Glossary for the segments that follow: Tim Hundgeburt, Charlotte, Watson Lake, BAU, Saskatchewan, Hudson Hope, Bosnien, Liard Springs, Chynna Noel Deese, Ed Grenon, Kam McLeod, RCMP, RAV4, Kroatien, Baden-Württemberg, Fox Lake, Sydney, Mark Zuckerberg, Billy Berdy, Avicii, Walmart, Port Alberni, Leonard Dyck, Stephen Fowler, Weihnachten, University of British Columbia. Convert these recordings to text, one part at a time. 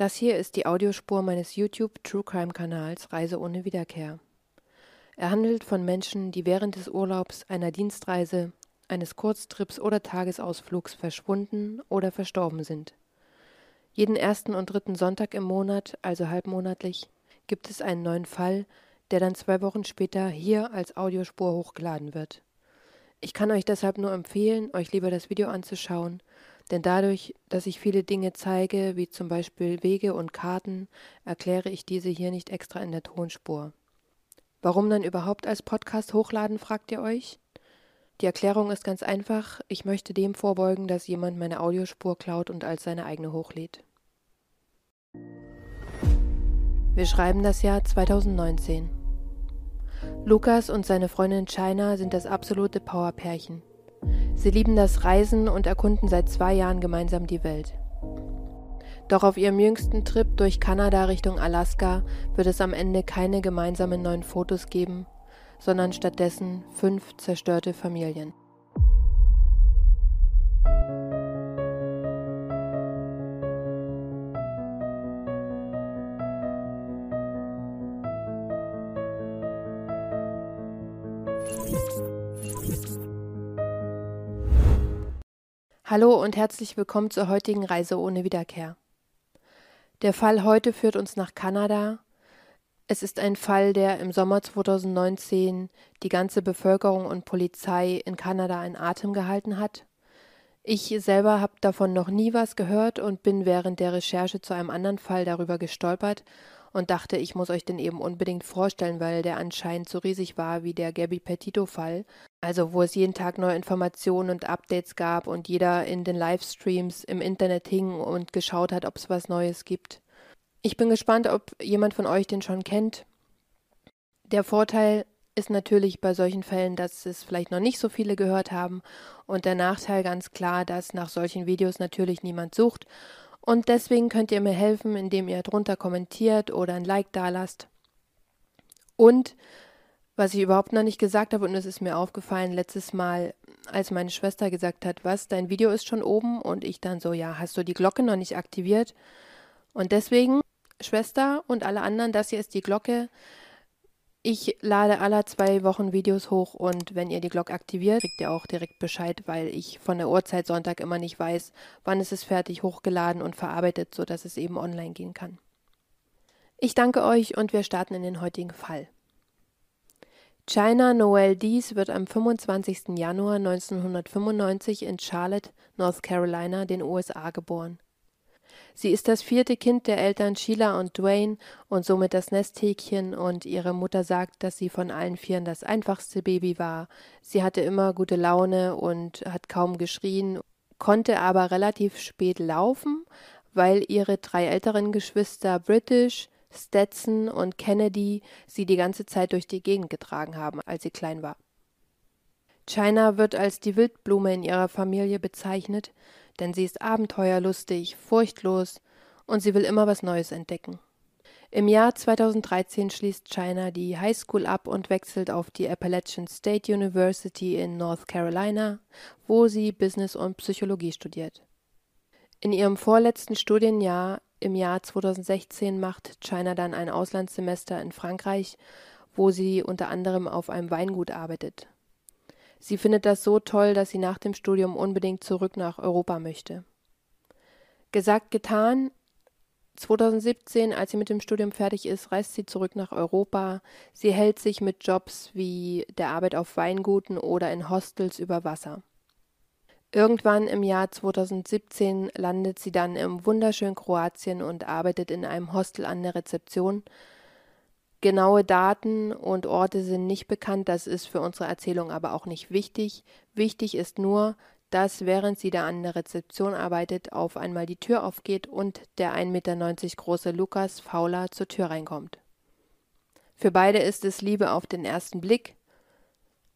Das hier ist die Audiospur meines YouTube-True-Crime-Kanals Reise ohne Wiederkehr. Er handelt von Menschen, die während des Urlaubs, einer Dienstreise, eines Kurztrips oder Tagesausflugs verschwunden oder verstorben sind. Jeden ersten und dritten Sonntag im Monat, also halbmonatlich, gibt es einen neuen Fall, der dann 2 Wochen später hier als Audiospur hochgeladen wird. Ich kann euch deshalb nur empfehlen, euch lieber das Video anzuschauen, denn dadurch, dass ich viele Dinge zeige, wie zum Beispiel Wege und Karten, erkläre ich diese hier nicht extra in der Tonspur. Warum dann überhaupt als Podcast hochladen, fragt ihr euch? Die Erklärung ist ganz einfach, ich möchte dem vorbeugen, dass jemand meine Audiospur klaut und als seine eigene hochlädt. Wir schreiben das Jahr 2019. Lucas und seine Freundin Chynna sind das absolute Powerpärchen. Sie lieben das Reisen und erkunden seit 2 Jahren gemeinsam die Welt. Doch auf ihrem jüngsten Trip durch Kanada Richtung Alaska wird es am Ende keine gemeinsamen neuen Fotos geben, sondern stattdessen 5 zerstörte Familien. Hallo und herzlich willkommen zur heutigen Reise ohne Wiederkehr. Der Fall heute führt uns nach Kanada. Es ist ein Fall, der im Sommer 2019 die ganze Bevölkerung und Polizei in Kanada in Atem gehalten hat. Ich selber habe davon noch nie was gehört und bin während der Recherche zu einem anderen Fall darüber gestolpert und dachte, ich muss euch den eben unbedingt vorstellen, weil der anscheinend so riesig war wie der Gabby Petito-Fall, also wo es jeden Tag neue Informationen und Updates gab und jeder in den Livestreams im Internet hing und geschaut hat, ob es was Neues gibt. Ich bin gespannt, ob jemand von euch den schon kennt. Der Vorteil ist natürlich bei solchen Fällen, dass es vielleicht noch nicht so viele gehört haben und der Nachteil ganz klar, dass nach solchen Videos natürlich niemand sucht und deswegen könnt ihr mir helfen, indem ihr drunter kommentiert oder ein Like dalasst. Und was ich überhaupt noch nicht gesagt habe und es ist mir aufgefallen letztes Mal, als meine Schwester gesagt hat, was, dein Video ist schon oben und ich dann so, ja, hast du die Glocke noch nicht aktiviert? Und deswegen, Schwester und alle anderen, das hier ist die Glocke. Ich lade alle 2 Wochen Videos hoch und wenn ihr die Glocke aktiviert, kriegt ihr auch direkt Bescheid, weil ich von der Uhrzeit Sonntag immer nicht weiß, wann ist es fertig hochgeladen und verarbeitet, sodass es eben online gehen kann. Ich danke euch und wir starten in den heutigen Fall. Chynna Noel Deese wird am 25. Januar 1995 in Charlotte, North Carolina, den USA geboren. Sie ist das 4. Kind der Eltern Sheila und Dwayne und somit das Nesthäkchen und ihre Mutter sagt, dass sie von allen 4 das einfachste Baby war. Sie hatte immer gute Laune und hat kaum geschrien, konnte aber relativ spät laufen, weil ihre 3 älteren Geschwister British, Stetson und Kennedy sie die ganze Zeit durch die Gegend getragen haben, als sie klein war. Chynna wird als die Wildblume in ihrer Familie bezeichnet, denn sie ist abenteuerlustig, furchtlos und sie will immer was Neues entdecken. Im Jahr 2013 schließt Chynna die Highschool ab und wechselt auf die Appalachian State University in North Carolina, wo sie Business und Psychologie studiert. In ihrem vorletzten Studienjahr im Jahr 2016 macht Chynna dann ein Auslandssemester in Frankreich, wo sie unter anderem auf einem Weingut arbeitet. Sie findet das so toll, dass sie nach dem Studium unbedingt zurück nach Europa möchte. Gesagt, getan, 2017, als sie mit dem Studium fertig ist, reist sie zurück nach Europa. Sie hält sich mit Jobs wie der Arbeit auf Weinguten oder in Hostels über Wasser. Irgendwann im Jahr 2017 landet sie dann im wunderschönen Kroatien und arbeitet in einem Hostel an der Rezeption. Genaue Daten und Orte sind nicht bekannt, das ist für unsere Erzählung aber auch nicht wichtig. Wichtig ist nur, dass während sie da an der Rezeption arbeitet, auf einmal die Tür aufgeht und der 1,90 Meter große Lucas Fowler zur Tür reinkommt. Für beide ist es Liebe auf den ersten Blick.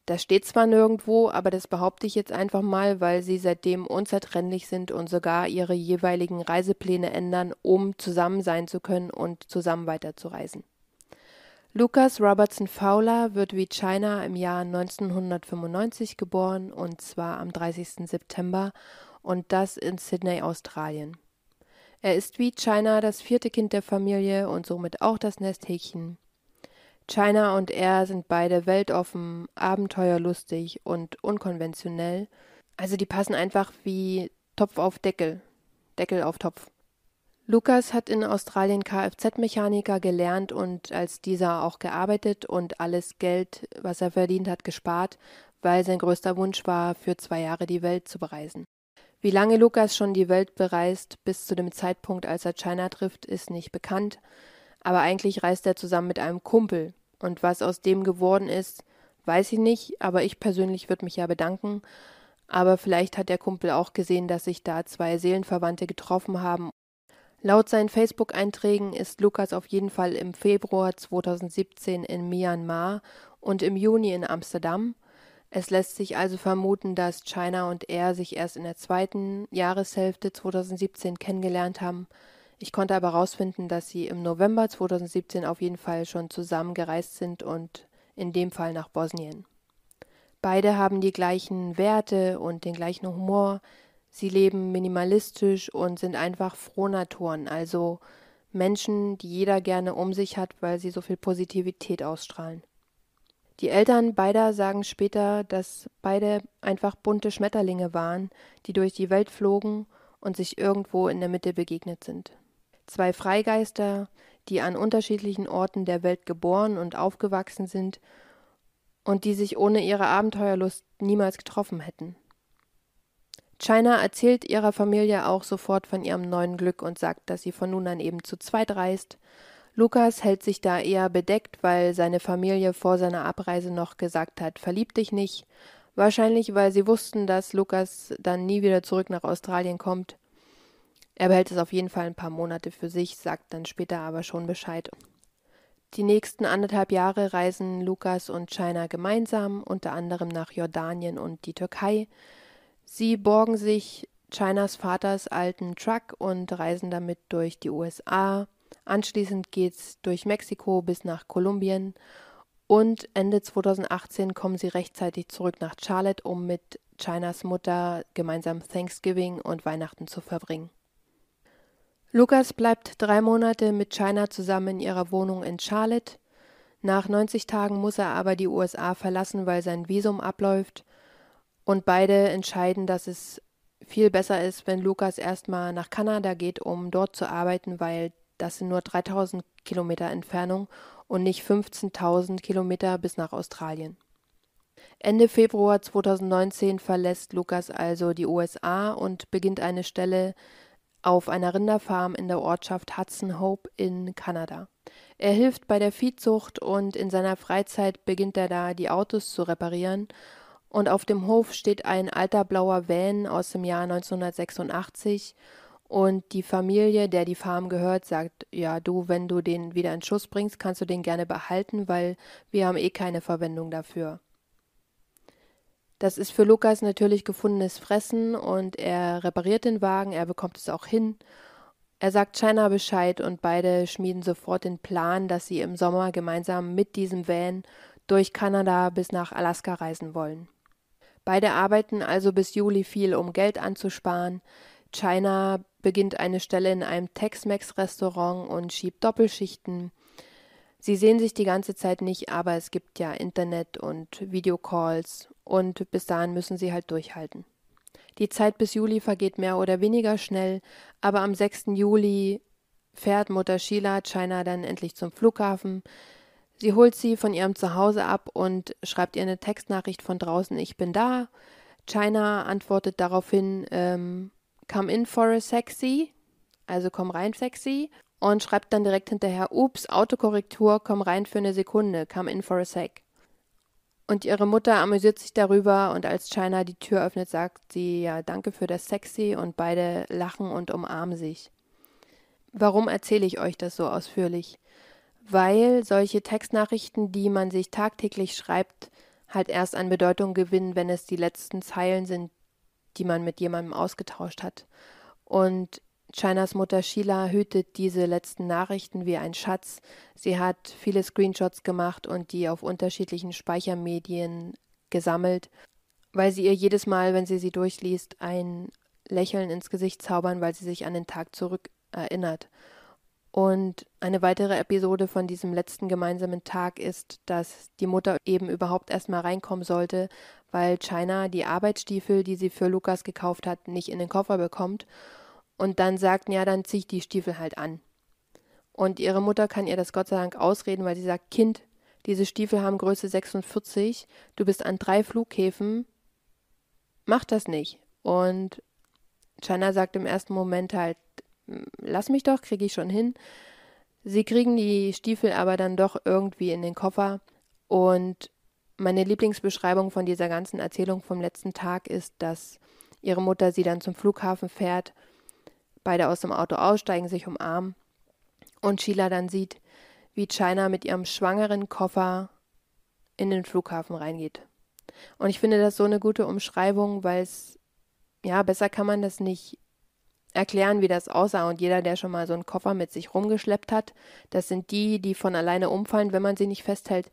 Das steht zwar nirgendwo, aber das behaupte ich jetzt einfach mal, weil sie seitdem unzertrennlich sind und sogar ihre jeweiligen Reisepläne ändern, um zusammen sein zu können und zusammen weiterzureisen. Lucas Robertson Fowler wird wie Chynna im Jahr 1995 geboren und zwar am 30. September und das in Sydney, Australien. Er ist wie Chynna das vierte Kind der Familie und somit auch das Nesthäkchen. Chynna und er sind beide weltoffen, abenteuerlustig und unkonventionell. Also die passen einfach wie Topf auf Deckel, Deckel auf Topf. Lucas hat in Australien Kfz-Mechaniker gelernt und als dieser auch gearbeitet und alles Geld, was er verdient hat, gespart, weil sein größter Wunsch war, für 2 Jahre die Welt zu bereisen. Wie lange Lucas schon die Welt bereist, bis zu dem Zeitpunkt, als er Chynna trifft, ist nicht bekannt. Aber eigentlich reist er zusammen mit einem Kumpel. Und was aus dem geworden ist, weiß ich nicht, aber ich persönlich würde mich ja bedanken. Aber vielleicht hat der Kumpel auch gesehen, dass sich da 2 Seelenverwandte getroffen haben. Laut seinen Facebook-Einträgen ist Lucas auf jeden Fall im Februar 2017 in Myanmar und im Juni in Amsterdam. Es lässt sich also vermuten, dass Chynna und er sich erst in der 2. Jahreshälfte 2017 kennengelernt haben. Ich konnte aber herausfinden, dass sie im November 2017 auf jeden Fall schon zusammen gereist sind und in dem Fall nach Bosnien. Beide haben die gleichen Werte und den gleichen Humor. Sie leben minimalistisch und sind einfach Frohnaturen, also Menschen, die jeder gerne um sich hat, weil sie so viel Positivität ausstrahlen. Die Eltern beider sagen später, dass beide einfach bunte Schmetterlinge waren, die durch die Welt flogen und sich irgendwo in der Mitte begegnet sind. 2 Freigeister, die an unterschiedlichen Orten der Welt geboren und aufgewachsen sind und die sich ohne ihre Abenteuerlust niemals getroffen hätten. Chynna erzählt ihrer Familie auch sofort von ihrem neuen Glück und sagt, dass sie von nun an eben zu 2 reist. Lucas hält sich da eher bedeckt, weil seine Familie vor seiner Abreise noch gesagt hat, verlieb dich nicht. Wahrscheinlich, weil sie wussten, dass Lucas dann nie wieder zurück nach Australien kommt. Er behält es auf jeden Fall ein paar Monate für sich, sagt dann später aber schon Bescheid. Die nächsten 1,5 Jahre reisen Lucas und Chynna gemeinsam, unter anderem nach Jordanien und die Türkei. Sie borgen sich Chynnas Vaters alten Truck und reisen damit durch die USA. Anschließend geht's durch Mexiko bis nach Kolumbien. Und Ende 2018 kommen sie rechtzeitig zurück nach Charlotte, um mit Chynnas Mutter gemeinsam Thanksgiving und Weihnachten zu verbringen. Lucas bleibt 3 Monate mit Chynna zusammen in ihrer Wohnung in Charlotte. Nach 90 Tagen muss er aber die USA verlassen, weil sein Visum abläuft. Und beide entscheiden, dass es viel besser ist, wenn Lucas erstmal nach Kanada geht, um dort zu arbeiten, weil das sind nur 3.000 Kilometer Entfernung und nicht 15.000 Kilometer bis nach Australien. Ende Februar 2019 verlässt Lucas also die USA und beginnt eine Stelle auf einer Rinderfarm in der Ortschaft Hudson Hope in Kanada. Er hilft bei der Viehzucht und in seiner Freizeit beginnt er da, die Autos zu reparieren. Und auf dem Hof steht ein alter blauer Van aus dem Jahr 1986 und die Familie, der die Farm gehört, sagt, ja du, wenn du den wieder in Schuss bringst, kannst du den gerne behalten, weil wir haben eh keine Verwendung dafür. Das ist für Lucas natürlich gefundenes Fressen und er repariert den Wagen, er bekommt es auch hin. Er sagt Chynna Bescheid und beide schmieden sofort den Plan, dass sie im Sommer gemeinsam mit diesem Van durch Kanada bis nach Alaska reisen wollen. Beide arbeiten also bis Juli viel, um Geld anzusparen. Chynna beginnt eine Stelle in einem Tex-Mex-Restaurant und schiebt Doppelschichten. Sie sehen sich die ganze Zeit nicht, aber es gibt ja Internet und Videocalls und bis dahin müssen sie halt durchhalten. Die Zeit bis Juli vergeht mehr oder weniger schnell, aber am 6. Juli fährt Mutter Sheila Chynna dann endlich zum Flughafen. Sie holt sie von ihrem Zuhause ab und schreibt ihr eine Textnachricht von draußen, ich bin da. Chynna antwortet daraufhin, come in for a sexy, also komm rein sexy. Und schreibt dann direkt hinterher, ups, Autokorrektur, komm rein für eine Sekunde, come in for a sec. Und ihre Mutter amüsiert sich darüber und als Chynna die Tür öffnet, sagt sie, ja, danke für das sexy und beide lachen und umarmen sich. Warum erzähle ich euch das so ausführlich? Weil solche Textnachrichten, die man sich tagtäglich schreibt, halt erst an Bedeutung gewinnen, wenn es die letzten Zeilen sind, die man mit jemandem ausgetauscht hat. Und Chynnas Mutter Sheila hütet diese letzten Nachrichten wie ein Schatz. Sie hat viele Screenshots gemacht und die auf unterschiedlichen Speichermedien gesammelt, weil sie ihr jedes Mal, wenn sie durchliest, ein Lächeln ins Gesicht zaubern, weil sie sich an den Tag zurück erinnert. Und eine weitere Episode von diesem letzten gemeinsamen Tag ist, dass die Mutter eben überhaupt erstmal reinkommen sollte, weil Chynna die Arbeitsstiefel, die sie für Lucas gekauft hat, nicht in den Koffer bekommt und dann sagt, ja, dann zieh ich die Stiefel halt an. Und ihre Mutter kann ihr das Gott sei Dank ausreden, weil sie sagt, Kind, diese Stiefel haben Größe 46, du bist an 3 Flughäfen, mach das nicht. Und Chynna sagt im ersten Moment halt, lass mich doch, kriege ich schon hin. Sie kriegen die Stiefel aber dann doch irgendwie in den Koffer. Und meine Lieblingsbeschreibung von dieser ganzen Erzählung vom letzten Tag ist, dass ihre Mutter sie dann zum Flughafen fährt, beide aus dem Auto aussteigen, sich umarmen und Sheila dann sieht, wie Chynna mit ihrem schwangeren Koffer in den Flughafen reingeht. Und ich finde das so eine gute Umschreibung, weil es, ja, besser kann man das nicht erklären, wie das aussah, und jeder, der schon mal so einen Koffer mit sich rumgeschleppt hat, das sind die, die von alleine umfallen, wenn man sie nicht festhält,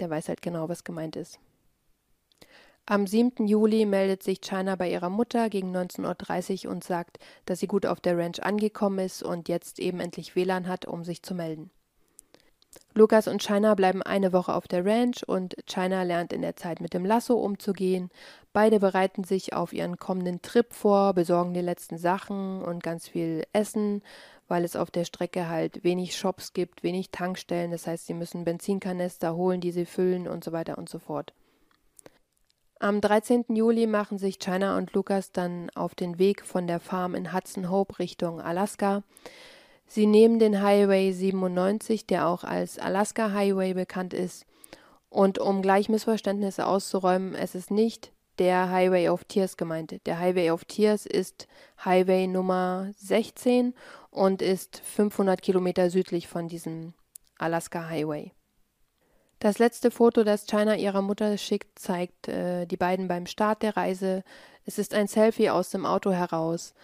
der weiß halt genau, was gemeint ist. Am 7. Juli meldet sich Chynna bei ihrer Mutter gegen 19.30 Uhr und sagt, dass sie gut auf der Ranch angekommen ist und jetzt eben endlich WLAN hat, um sich zu melden. Lucas und Chynna bleiben eine Woche auf der Ranch und Chynna lernt in der Zeit mit dem Lasso umzugehen. Beide bereiten sich auf ihren kommenden Trip vor, besorgen die letzten Sachen und ganz viel Essen, weil es auf der Strecke halt wenig Shops gibt, wenig Tankstellen. Das heißt, sie müssen Benzinkanister holen, die sie füllen und so weiter und so fort. Am 13. Juli machen sich Chynna und Lucas dann auf den Weg von der Farm in Hudson Hope Richtung Alaska. Sie nehmen den Highway 97, der auch als Alaska Highway bekannt ist. Und um gleich Missverständnisse auszuräumen, es ist nicht der Highway of Tears gemeint. Der Highway of Tears ist Highway Nummer 16 und ist 500 Kilometer südlich von diesem Alaska Highway. Das letzte Foto, das Chynna ihrer Mutter schickt, zeigt die beiden beim Start der Reise. Es ist ein Selfie aus dem Auto heraus.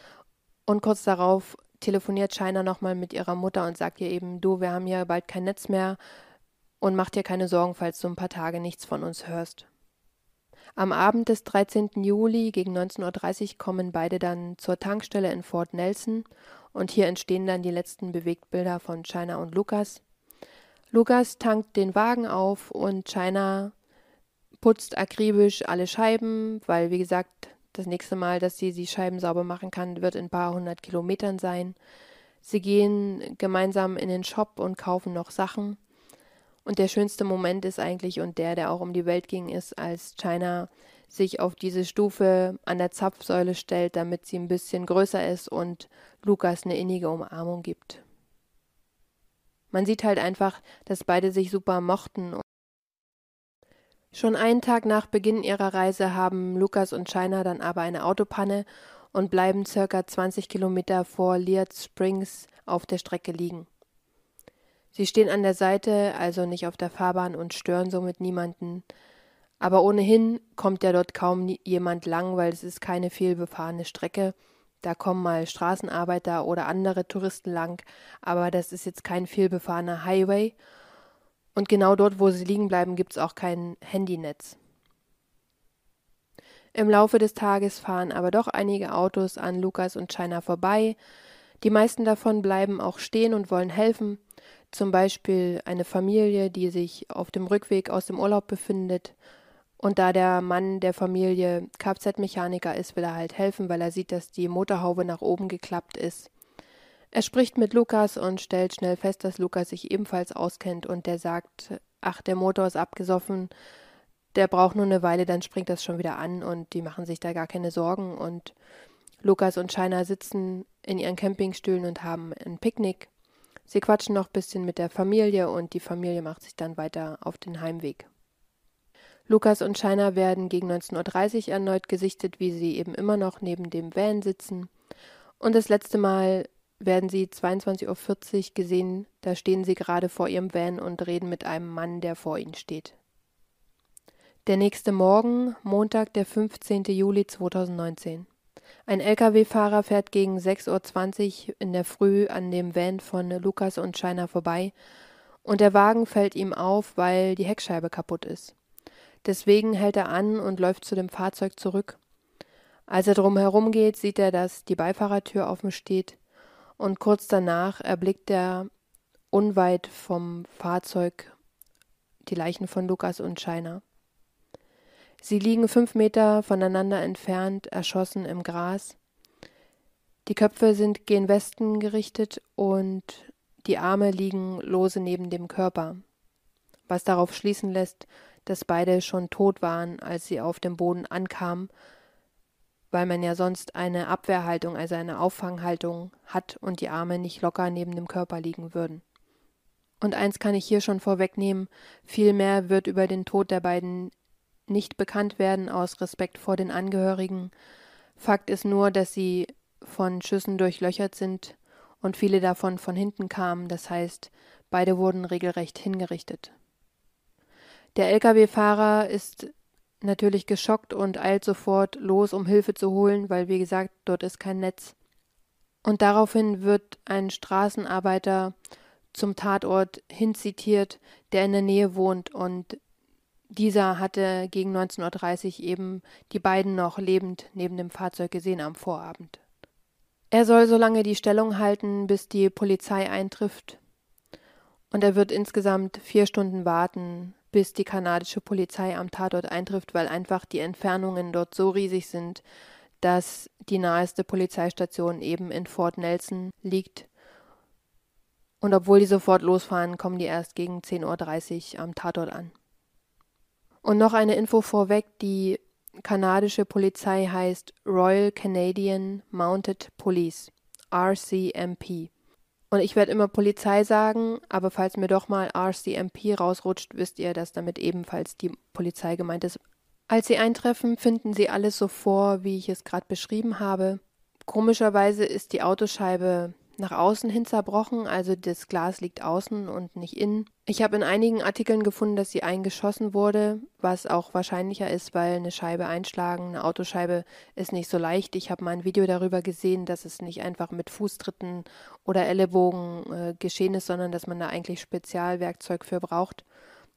Und kurz darauf telefoniert Chynna nochmal mit ihrer Mutter und sagt ihr eben, du, wir haben hier bald kein Netz mehr und mach dir keine Sorgen, falls du ein paar Tage nichts von uns hörst. Am Abend des 13. Juli gegen 19.30 Uhr kommen beide dann zur Tankstelle in Fort Nelson und hier entstehen dann die letzten Bewegtbilder von Chynna und Lucas. Lucas tankt den Wagen auf und Chynna putzt akribisch alle Scheiben, weil, wie gesagt, das nächste Mal, dass sie die Scheiben sauber machen kann, wird in ein paar hundert Kilometern sein. Sie gehen gemeinsam in den Shop und kaufen noch Sachen. Und der schönste Moment ist eigentlich, und der auch um die Welt ging, ist, als Chynna sich auf diese Stufe an der Zapfsäule stellt, damit sie ein bisschen größer ist und Lucas eine innige Umarmung gibt. Man sieht halt einfach, dass beide sich super mochten. Schon einen Tag nach Beginn ihrer Reise haben Lucas und Chynna dann aber eine Autopanne und bleiben ca. 20 Kilometer vor Liard Springs auf der Strecke liegen. Sie stehen an der Seite, also nicht auf der Fahrbahn und stören somit niemanden. Aber ohnehin kommt ja dort kaum jemand lang, weil es ist keine vielbefahrene Strecke. Da kommen mal Straßenarbeiter oder andere Touristen lang, aber das ist jetzt kein vielbefahrener Highway. Und genau dort, wo sie liegen bleiben, gibt es auch kein Handynetz. Im Laufe des Tages fahren aber doch einige Autos an Lucas und Chynna vorbei. Die meisten davon bleiben auch stehen und wollen helfen. Zum Beispiel eine Familie, die sich auf dem Rückweg aus dem Urlaub befindet. Und da der Mann der Familie Kfz-Mechaniker ist, will er halt helfen, weil er sieht, dass die Motorhaube nach oben geklappt ist. Er spricht mit Lucas und stellt schnell fest, dass Lucas sich ebenfalls auskennt und der sagt, ach, der Motor ist abgesoffen, der braucht nur eine Weile, dann springt das schon wieder an und die machen sich da gar keine Sorgen. Und Lucas und Chynna sitzen in ihren Campingstühlen und haben ein Picknick. Sie quatschen noch ein bisschen mit der Familie und die Familie macht sich dann weiter auf den Heimweg. Lucas und Chynna werden gegen 19.30 Uhr erneut gesichtet, wie sie eben immer noch neben dem Van sitzen. Und das letzte Mal werden sie 22.40 Uhr gesehen, da stehen sie gerade vor ihrem Van und reden mit einem Mann, der vor ihnen steht. Der nächste Morgen, Montag, der 15. Juli 2019. Ein LKW-Fahrer fährt gegen 6.20 Uhr in der Früh an dem Van von Lucas und Chynna vorbei und der Wagen fällt ihm auf, weil die Heckscheibe kaputt ist. Deswegen hält er an und läuft zu dem Fahrzeug zurück. Als er drumherum geht, sieht er, dass die Beifahrertür offen steht. und kurz danach erblickt er unweit vom Fahrzeug die Leichen von Lucas und Chynna. Sie liegen 5 Meter voneinander entfernt, erschossen im Gras. Die Köpfe sind gen Westen gerichtet und die Arme liegen lose neben dem Körper, was darauf schließen lässt, dass beide schon tot waren, als sie auf dem Boden ankamen, weil man ja sonst eine Abwehrhaltung, also eine Auffanghaltung hat und die Arme nicht locker neben dem Körper liegen würden. Und eins kann ich hier schon vorwegnehmen, viel mehr wird über den Tod der beiden nicht bekannt werden aus Respekt vor den Angehörigen. Fakt ist nur, dass sie von Schüssen durchlöchert sind und viele davon von hinten kamen, das heißt, beide wurden regelrecht hingerichtet. Der LKW-Fahrer ist natürlich geschockt und eilt sofort los, um Hilfe zu holen, weil, wie gesagt, dort ist kein Netz. Und daraufhin wird ein Straßenarbeiter zum Tatort hinzitiert, der in der Nähe wohnt, und dieser hatte gegen 19:30 Uhr eben die beiden noch lebend neben dem Fahrzeug gesehen am Vorabend. Er soll so lange die Stellung halten, bis die Polizei eintrifft, und er wird insgesamt 4 Stunden warten, bis die kanadische Polizei am Tatort eintrifft, weil einfach die Entfernungen dort so riesig sind, dass die naheste Polizeistation eben in Fort Nelson liegt. Und obwohl die sofort losfahren, kommen die erst gegen 10:30 Uhr am Tatort an. Und noch eine Info vorweg, die kanadische Polizei heißt Royal Canadian Mounted Police, RCMP. Und ich werde immer Polizei sagen, aber falls mir doch mal RCMP rausrutscht, wisst ihr, dass damit ebenfalls die Polizei gemeint ist. Als sie eintreffen, finden sie alles so vor, wie ich es gerade beschrieben habe. Komischerweise ist die Autoscheibe nach außen hin zerbrochen, also das Glas liegt außen und nicht innen. Ich habe in einigen Artikeln gefunden, dass sie eingeschossen wurde, was auch wahrscheinlicher ist, weil eine Scheibe einschlagen, eine Autoscheibe ist nicht so leicht. Ich habe mal ein Video darüber gesehen, dass es nicht einfach mit Fußtritten oder Ellenbogen geschehen ist, sondern dass man da eigentlich Spezialwerkzeug für braucht.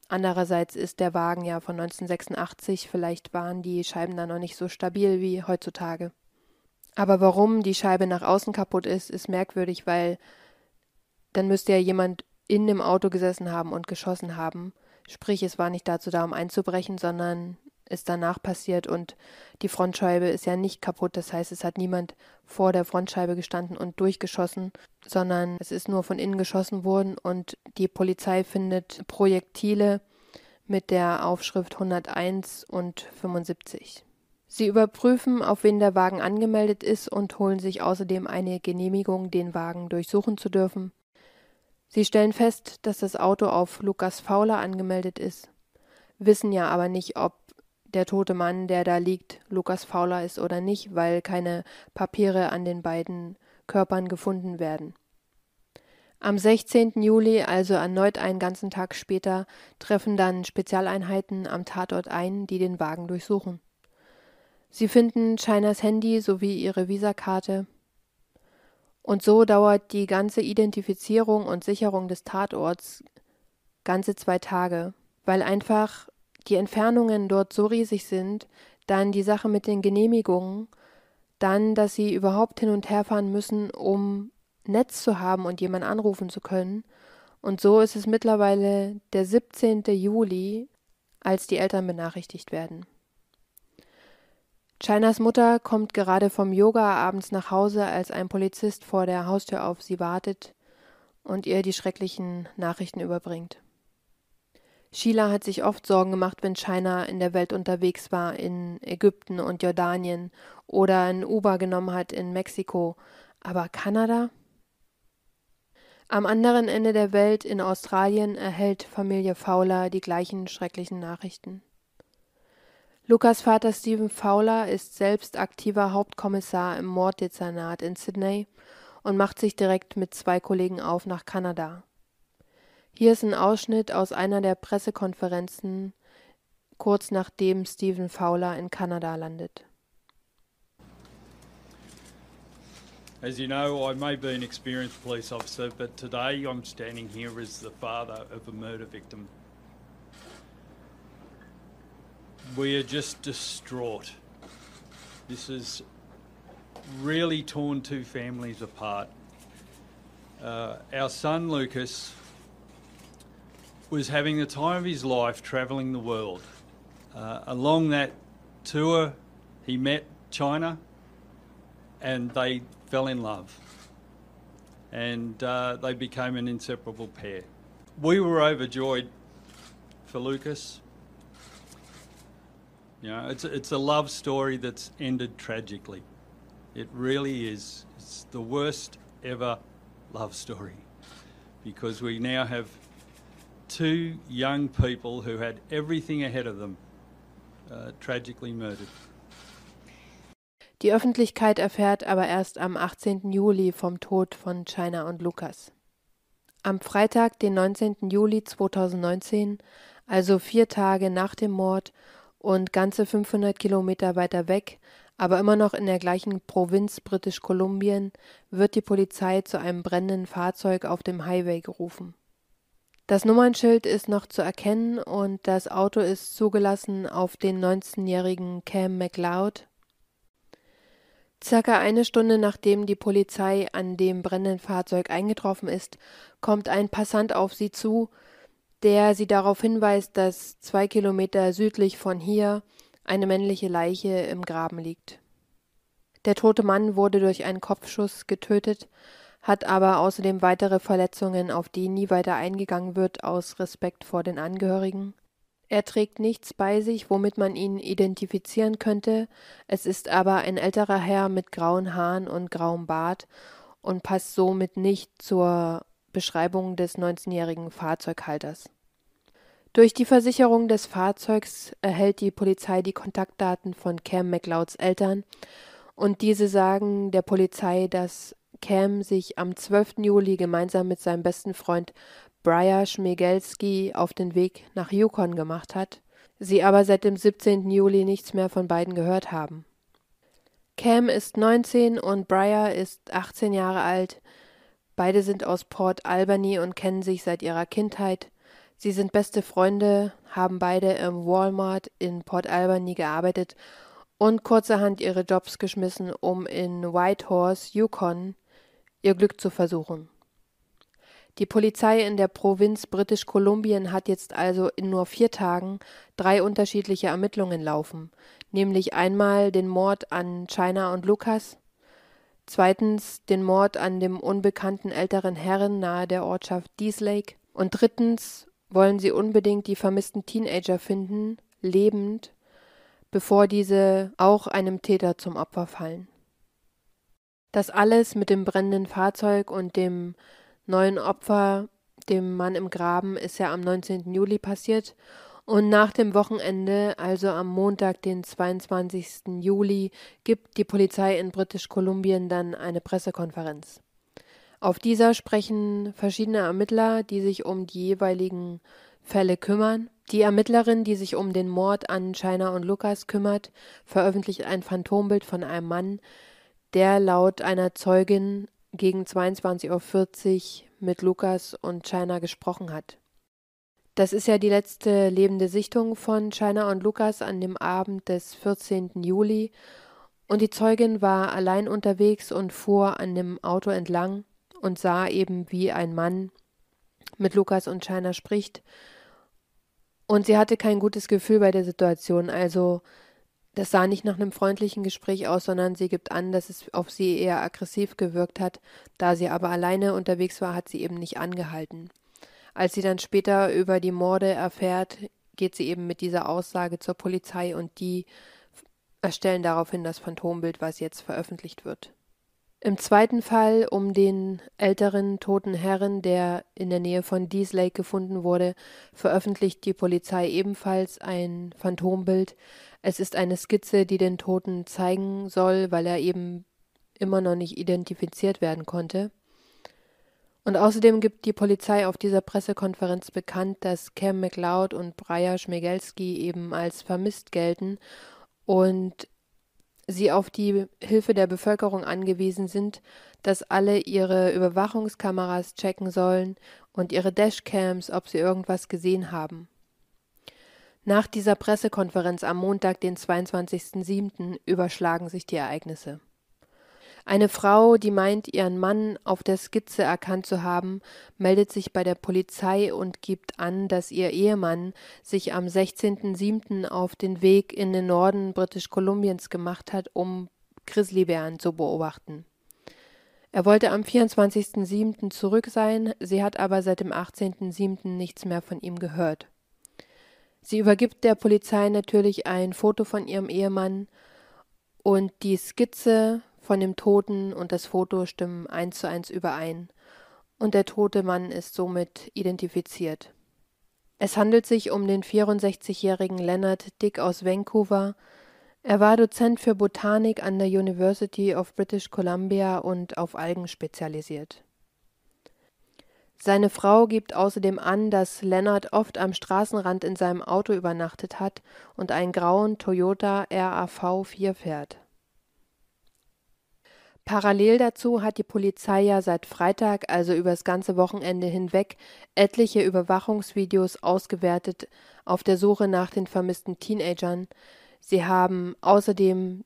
Andererseits ist der Wagen ja von 1986, vielleicht waren die Scheiben da noch nicht so stabil wie heutzutage. Aber warum die Scheibe nach außen kaputt ist, ist merkwürdig, weil dann müsste ja jemand in dem Auto gesessen haben und geschossen haben. Sprich, es war nicht dazu da, um einzubrechen, sondern ist danach passiert, und die Frontscheibe ist ja nicht kaputt. Das heißt, es hat niemand vor der Frontscheibe gestanden und durchgeschossen, sondern es ist nur von innen geschossen worden, und die Polizei findet Projektile mit der Aufschrift 101 und 75. Sie überprüfen, auf wen der Wagen angemeldet ist, und holen sich außerdem eine Genehmigung, den Wagen durchsuchen zu dürfen. Sie stellen fest, dass das Auto auf Lucas Fowler angemeldet ist, wissen ja aber nicht, ob der tote Mann, der da liegt, Lucas Fowler ist oder nicht, weil keine Papiere an den beiden Körpern gefunden werden. Am 16. Juli, also erneut einen ganzen Tag später, treffen dann Spezialeinheiten am Tatort ein, die den Wagen durchsuchen. Sie finden Chynnas Handy sowie ihre Visakarte. Und so dauert die ganze Identifizierung und Sicherung des Tatorts ganze 2 Tage, weil einfach die Entfernungen dort so riesig sind, dann die Sache mit den Genehmigungen, dann, dass sie überhaupt hin und her fahren müssen, um Netz zu haben und jemanden anrufen zu können. Und so ist es mittlerweile der 17. Juli, als die Eltern benachrichtigt werden. Chynnas Mutter kommt gerade vom Yoga abends nach Hause, als ein Polizist vor der Haustür auf sie wartet und ihr die schrecklichen Nachrichten überbringt. Sheila hat sich oft Sorgen gemacht, wenn Chynna in der Welt unterwegs war, in Ägypten und Jordanien, oder ein Uber genommen hat in Mexiko. Aber Kanada? Am anderen Ende der Welt, in Australien, erhält Familie Fowler die gleichen schrecklichen Nachrichten. Lucas Vater Stephen Fowler ist selbst aktiver Hauptkommissar im Morddezernat in Sydney und macht sich direkt mit 2 Kollegen auf nach Kanada. Hier ist ein Ausschnitt aus einer der Pressekonferenzen, kurz nachdem Stephen Fowler in Kanada landet. As you know, I may be an experienced police officer, but today I'm standing here as the father of a murder victim. We are just distraught. This has really torn 2 families apart. Our son Lucas was having the time of his life traveling the world. Along that tour, he met Chynna and they fell in love. And they became an inseparable pair. We were overjoyed for Lucas. You know, it's a love story that's ended tragically. It really is. It's the worst ever love story because we now have two young people who had everything ahead of them tragically murdered. Die Öffentlichkeit erfährt aber erst am 18. Juli vom Tod von Chynna und Lucas. Am Freitag, den 19. Juli 2019, also 4 Tage nach dem Mord und ganze 500 Kilometer weiter weg, aber immer noch in der gleichen Provinz Britisch-Kolumbien, wird die Polizei zu einem brennenden Fahrzeug auf dem Highway gerufen. Das Nummernschild ist noch zu erkennen und das Auto ist zugelassen auf den 19-jährigen Kam McLeod. Circa eine Stunde nachdem die Polizei an dem brennenden Fahrzeug eingetroffen ist, kommt ein Passant auf sie zu, der sie darauf hinweist, dass 2 Kilometer südlich von hier eine männliche Leiche im Graben liegt. Der tote Mann wurde durch einen Kopfschuss getötet, hat aber außerdem weitere Verletzungen, auf die nie weiter eingegangen wird, aus Respekt vor den Angehörigen. Er trägt nichts bei sich, womit man ihn identifizieren könnte, es ist aber ein älterer Herr mit grauen Haaren und grauem Bart und passt somit nicht zur Beschreibung des 19-jährigen Fahrzeughalters. Durch die Versicherung des Fahrzeugs erhält die Polizei die Kontaktdaten von Kam McLeods Eltern und diese sagen der Polizei, dass Kam sich am 12. Juli gemeinsam mit seinem besten Freund Bryer Schmegelski auf den Weg nach Yukon gemacht hat, sie aber seit dem 17. Juli nichts mehr von beiden gehört haben. Kam ist 19 und Bryer ist 18 Jahre alt. Beide sind aus Port Alberni und kennen sich seit ihrer Kindheit. Sie sind beste Freunde, haben beide im Walmart in Port Alberni gearbeitet und kurzerhand ihre Jobs geschmissen, um in Whitehorse, Yukon, ihr Glück zu versuchen. Die Polizei in der Provinz Britisch-Kolumbien hat jetzt also in nur 4 Tagen 3 unterschiedliche Ermittlungen laufen, nämlich einmal den Mord an Chynna und Lucas, zweitens den Mord an dem unbekannten älteren Herren nahe der Ortschaft Dease Lake und drittens wollen sie unbedingt die vermissten Teenager finden, lebend, bevor diese auch einem Täter zum Opfer fallen. Das alles mit dem brennenden Fahrzeug und dem neuen Opfer, dem Mann im Graben, ist ja am 19. Juli passiert und nach dem Wochenende, also am Montag, den 22. Juli, gibt die Polizei in Britisch-Kolumbien dann eine Pressekonferenz. Auf dieser sprechen verschiedene Ermittler, die sich um die jeweiligen Fälle kümmern. Die Ermittlerin, die sich um den Mord an Chynna und Lucas kümmert, veröffentlicht ein Phantombild von einem Mann, der laut einer Zeugin gegen 22:40 Uhr mit Lucas und Chynna gesprochen hat. Das ist ja die letzte lebende Sichtung von Chynna und Lucas an dem Abend des 14. Juli und die Zeugin war allein unterwegs und fuhr an dem Auto entlang und sah eben, wie ein Mann mit Lucas und Chynna spricht und sie hatte kein gutes Gefühl bei der Situation, also das sah nicht nach einem freundlichen Gespräch aus, sondern sie gibt an, dass es auf sie eher aggressiv gewirkt hat. Da sie aber alleine unterwegs war, hat sie eben nicht angehalten. Als sie dann später über die Morde erfährt, geht sie eben mit dieser Aussage zur Polizei und die erstellen daraufhin das Phantombild, was jetzt veröffentlicht wird. Im zweiten Fall, um den älteren toten Herren, der in der Nähe von Dease Lake gefunden wurde, veröffentlicht die Polizei ebenfalls ein Phantombild. Es ist eine Skizze, die den Toten zeigen soll, weil er eben immer noch nicht identifiziert werden konnte. Und außerdem gibt die Polizei auf dieser Pressekonferenz bekannt, dass Kam McLeod und Bryer Schmegelski eben als vermisst gelten und sie auf die Hilfe der Bevölkerung angewiesen sind, dass alle ihre Überwachungskameras checken sollen und ihre Dashcams, ob sie irgendwas gesehen haben. Nach dieser Pressekonferenz am Montag, den 22.07., überschlagen sich die Ereignisse. Eine Frau, die meint, ihren Mann auf der Skizze erkannt zu haben, meldet sich bei der Polizei und gibt an, dass ihr Ehemann sich am 16.07. auf den Weg in den Norden Britisch-Kolumbiens gemacht hat, um Grizzlybären zu beobachten. Er wollte am 24.07. zurück sein, sie hat aber seit dem 18.07. nichts mehr von ihm gehört. Sie übergibt der Polizei natürlich ein Foto von ihrem Ehemann und die Skizze von dem Toten und das Foto stimmen 1:1 überein und der tote Mann ist somit identifiziert. Es handelt sich um den 64-jährigen Leonard Dyck aus Vancouver. Er war Dozent für Botanik an der University of British Columbia und auf Algen spezialisiert. Seine Frau gibt außerdem an, dass Leonard oft am Straßenrand in seinem Auto übernachtet hat und einen grauen Toyota RAV 4 fährt. Parallel dazu hat die Polizei ja seit Freitag, also übers ganze Wochenende hinweg, etliche Überwachungsvideos ausgewertet auf der Suche nach den vermissten Teenagern. Sie haben außerdem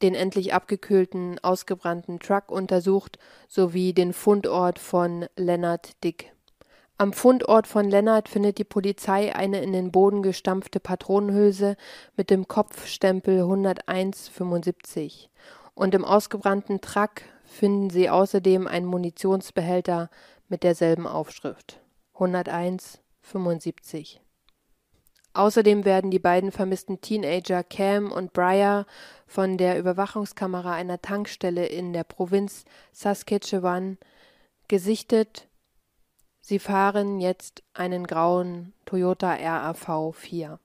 den endlich abgekühlten, ausgebrannten Truck untersucht, sowie den Fundort von Leonard Dyck. Am Fundort von Leonard findet die Polizei eine in den Boden gestampfte Patronenhülse mit dem Kopfstempel 10175 und im ausgebrannten Truck finden sie außerdem einen Munitionsbehälter mit derselben Aufschrift 10175. Außerdem werden die beiden vermissten Teenager Kam und Bryer von der Überwachungskamera einer Tankstelle in der Provinz Saskatchewan gesichtet. Sie fahren jetzt einen grauen Toyota RAV 4.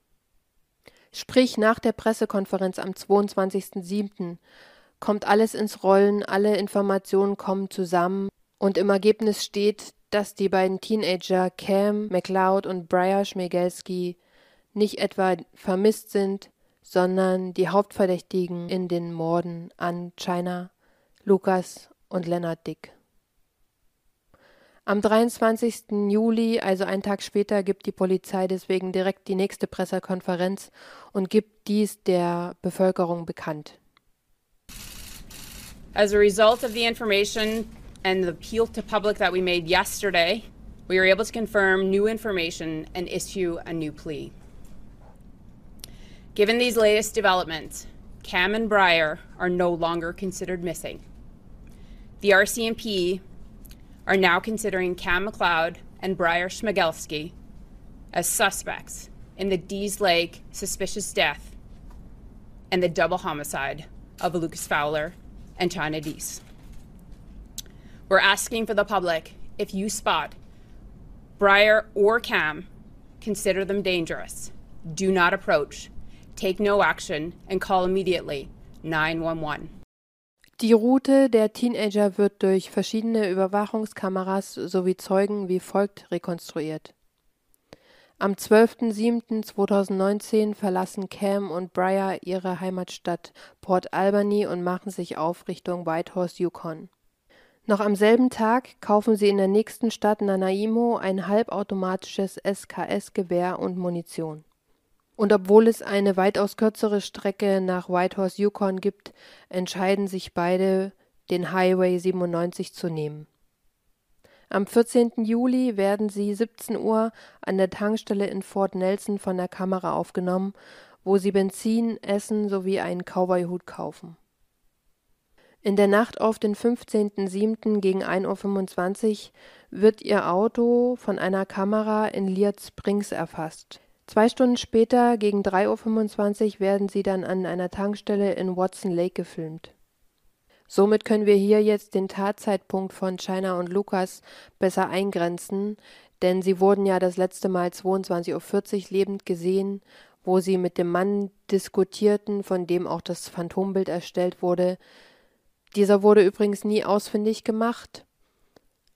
Sprich, nach der Pressekonferenz am 22.07. kommt alles ins Rollen, alle Informationen kommen zusammen und im Ergebnis steht, dass die beiden Teenager Kam McLeod und Bryer Schmegelski nicht etwa vermisst sind, sondern die Hauptverdächtigen in den Morden an Chynna, Lucas und Leonard Dyck. Am 23. Juli, also einen Tag später, gibt die Polizei deswegen direkt die nächste Pressekonferenz und gibt dies der Bevölkerung bekannt. As a result of the information and the appeal to public that we made yesterday, we were able to confirm new information and issue a new plea. Given these latest developments, Kam and Bryer are no longer considered missing. The RCMP are now considering Kam McLeod and Bryer Schmegelski as suspects in the Dease Lake suspicious death and the double homicide of Lucas Fowler and Chynna Deese. We're asking for the public, if you spot Bryer or Kam, consider them dangerous. Do not approach. Take no action and call immediately 911. Die Route der Teenager wird durch verschiedene Überwachungskameras sowie Zeugen wie folgt rekonstruiert. Am 12.07.2019 verlassen Kam und Bryer ihre Heimatstadt Port Alberni und machen sich auf Richtung Whitehorse, Yukon. Noch am selben Tag kaufen sie in der nächsten Stadt Nanaimo ein halbautomatisches SKS-Gewehr und Munition. Und obwohl es eine weitaus kürzere Strecke nach Whitehorse, Yukon gibt, entscheiden sich beide, den Highway 97 zu nehmen. Am 14. Juli werden sie 17 Uhr an der Tankstelle in Fort Nelson von der Kamera aufgenommen, wo sie Benzin, Essen sowie einen Cowboyhut kaufen. In der Nacht auf den 15.07. gegen 1.25 Uhr wird ihr Auto von einer Kamera in Liard Springs erfasst. 2 Stunden später, gegen 3.25 Uhr, werden sie dann an einer Tankstelle in Watson Lake gefilmt. Somit können wir hier jetzt den Tatzeitpunkt von Chynna und Lucas besser eingrenzen, denn sie wurden ja das letzte Mal 22.40 Uhr lebend gesehen, wo sie mit dem Mann diskutierten, von dem auch das Phantombild erstellt wurde. Dieser wurde übrigens nie ausfindig gemacht,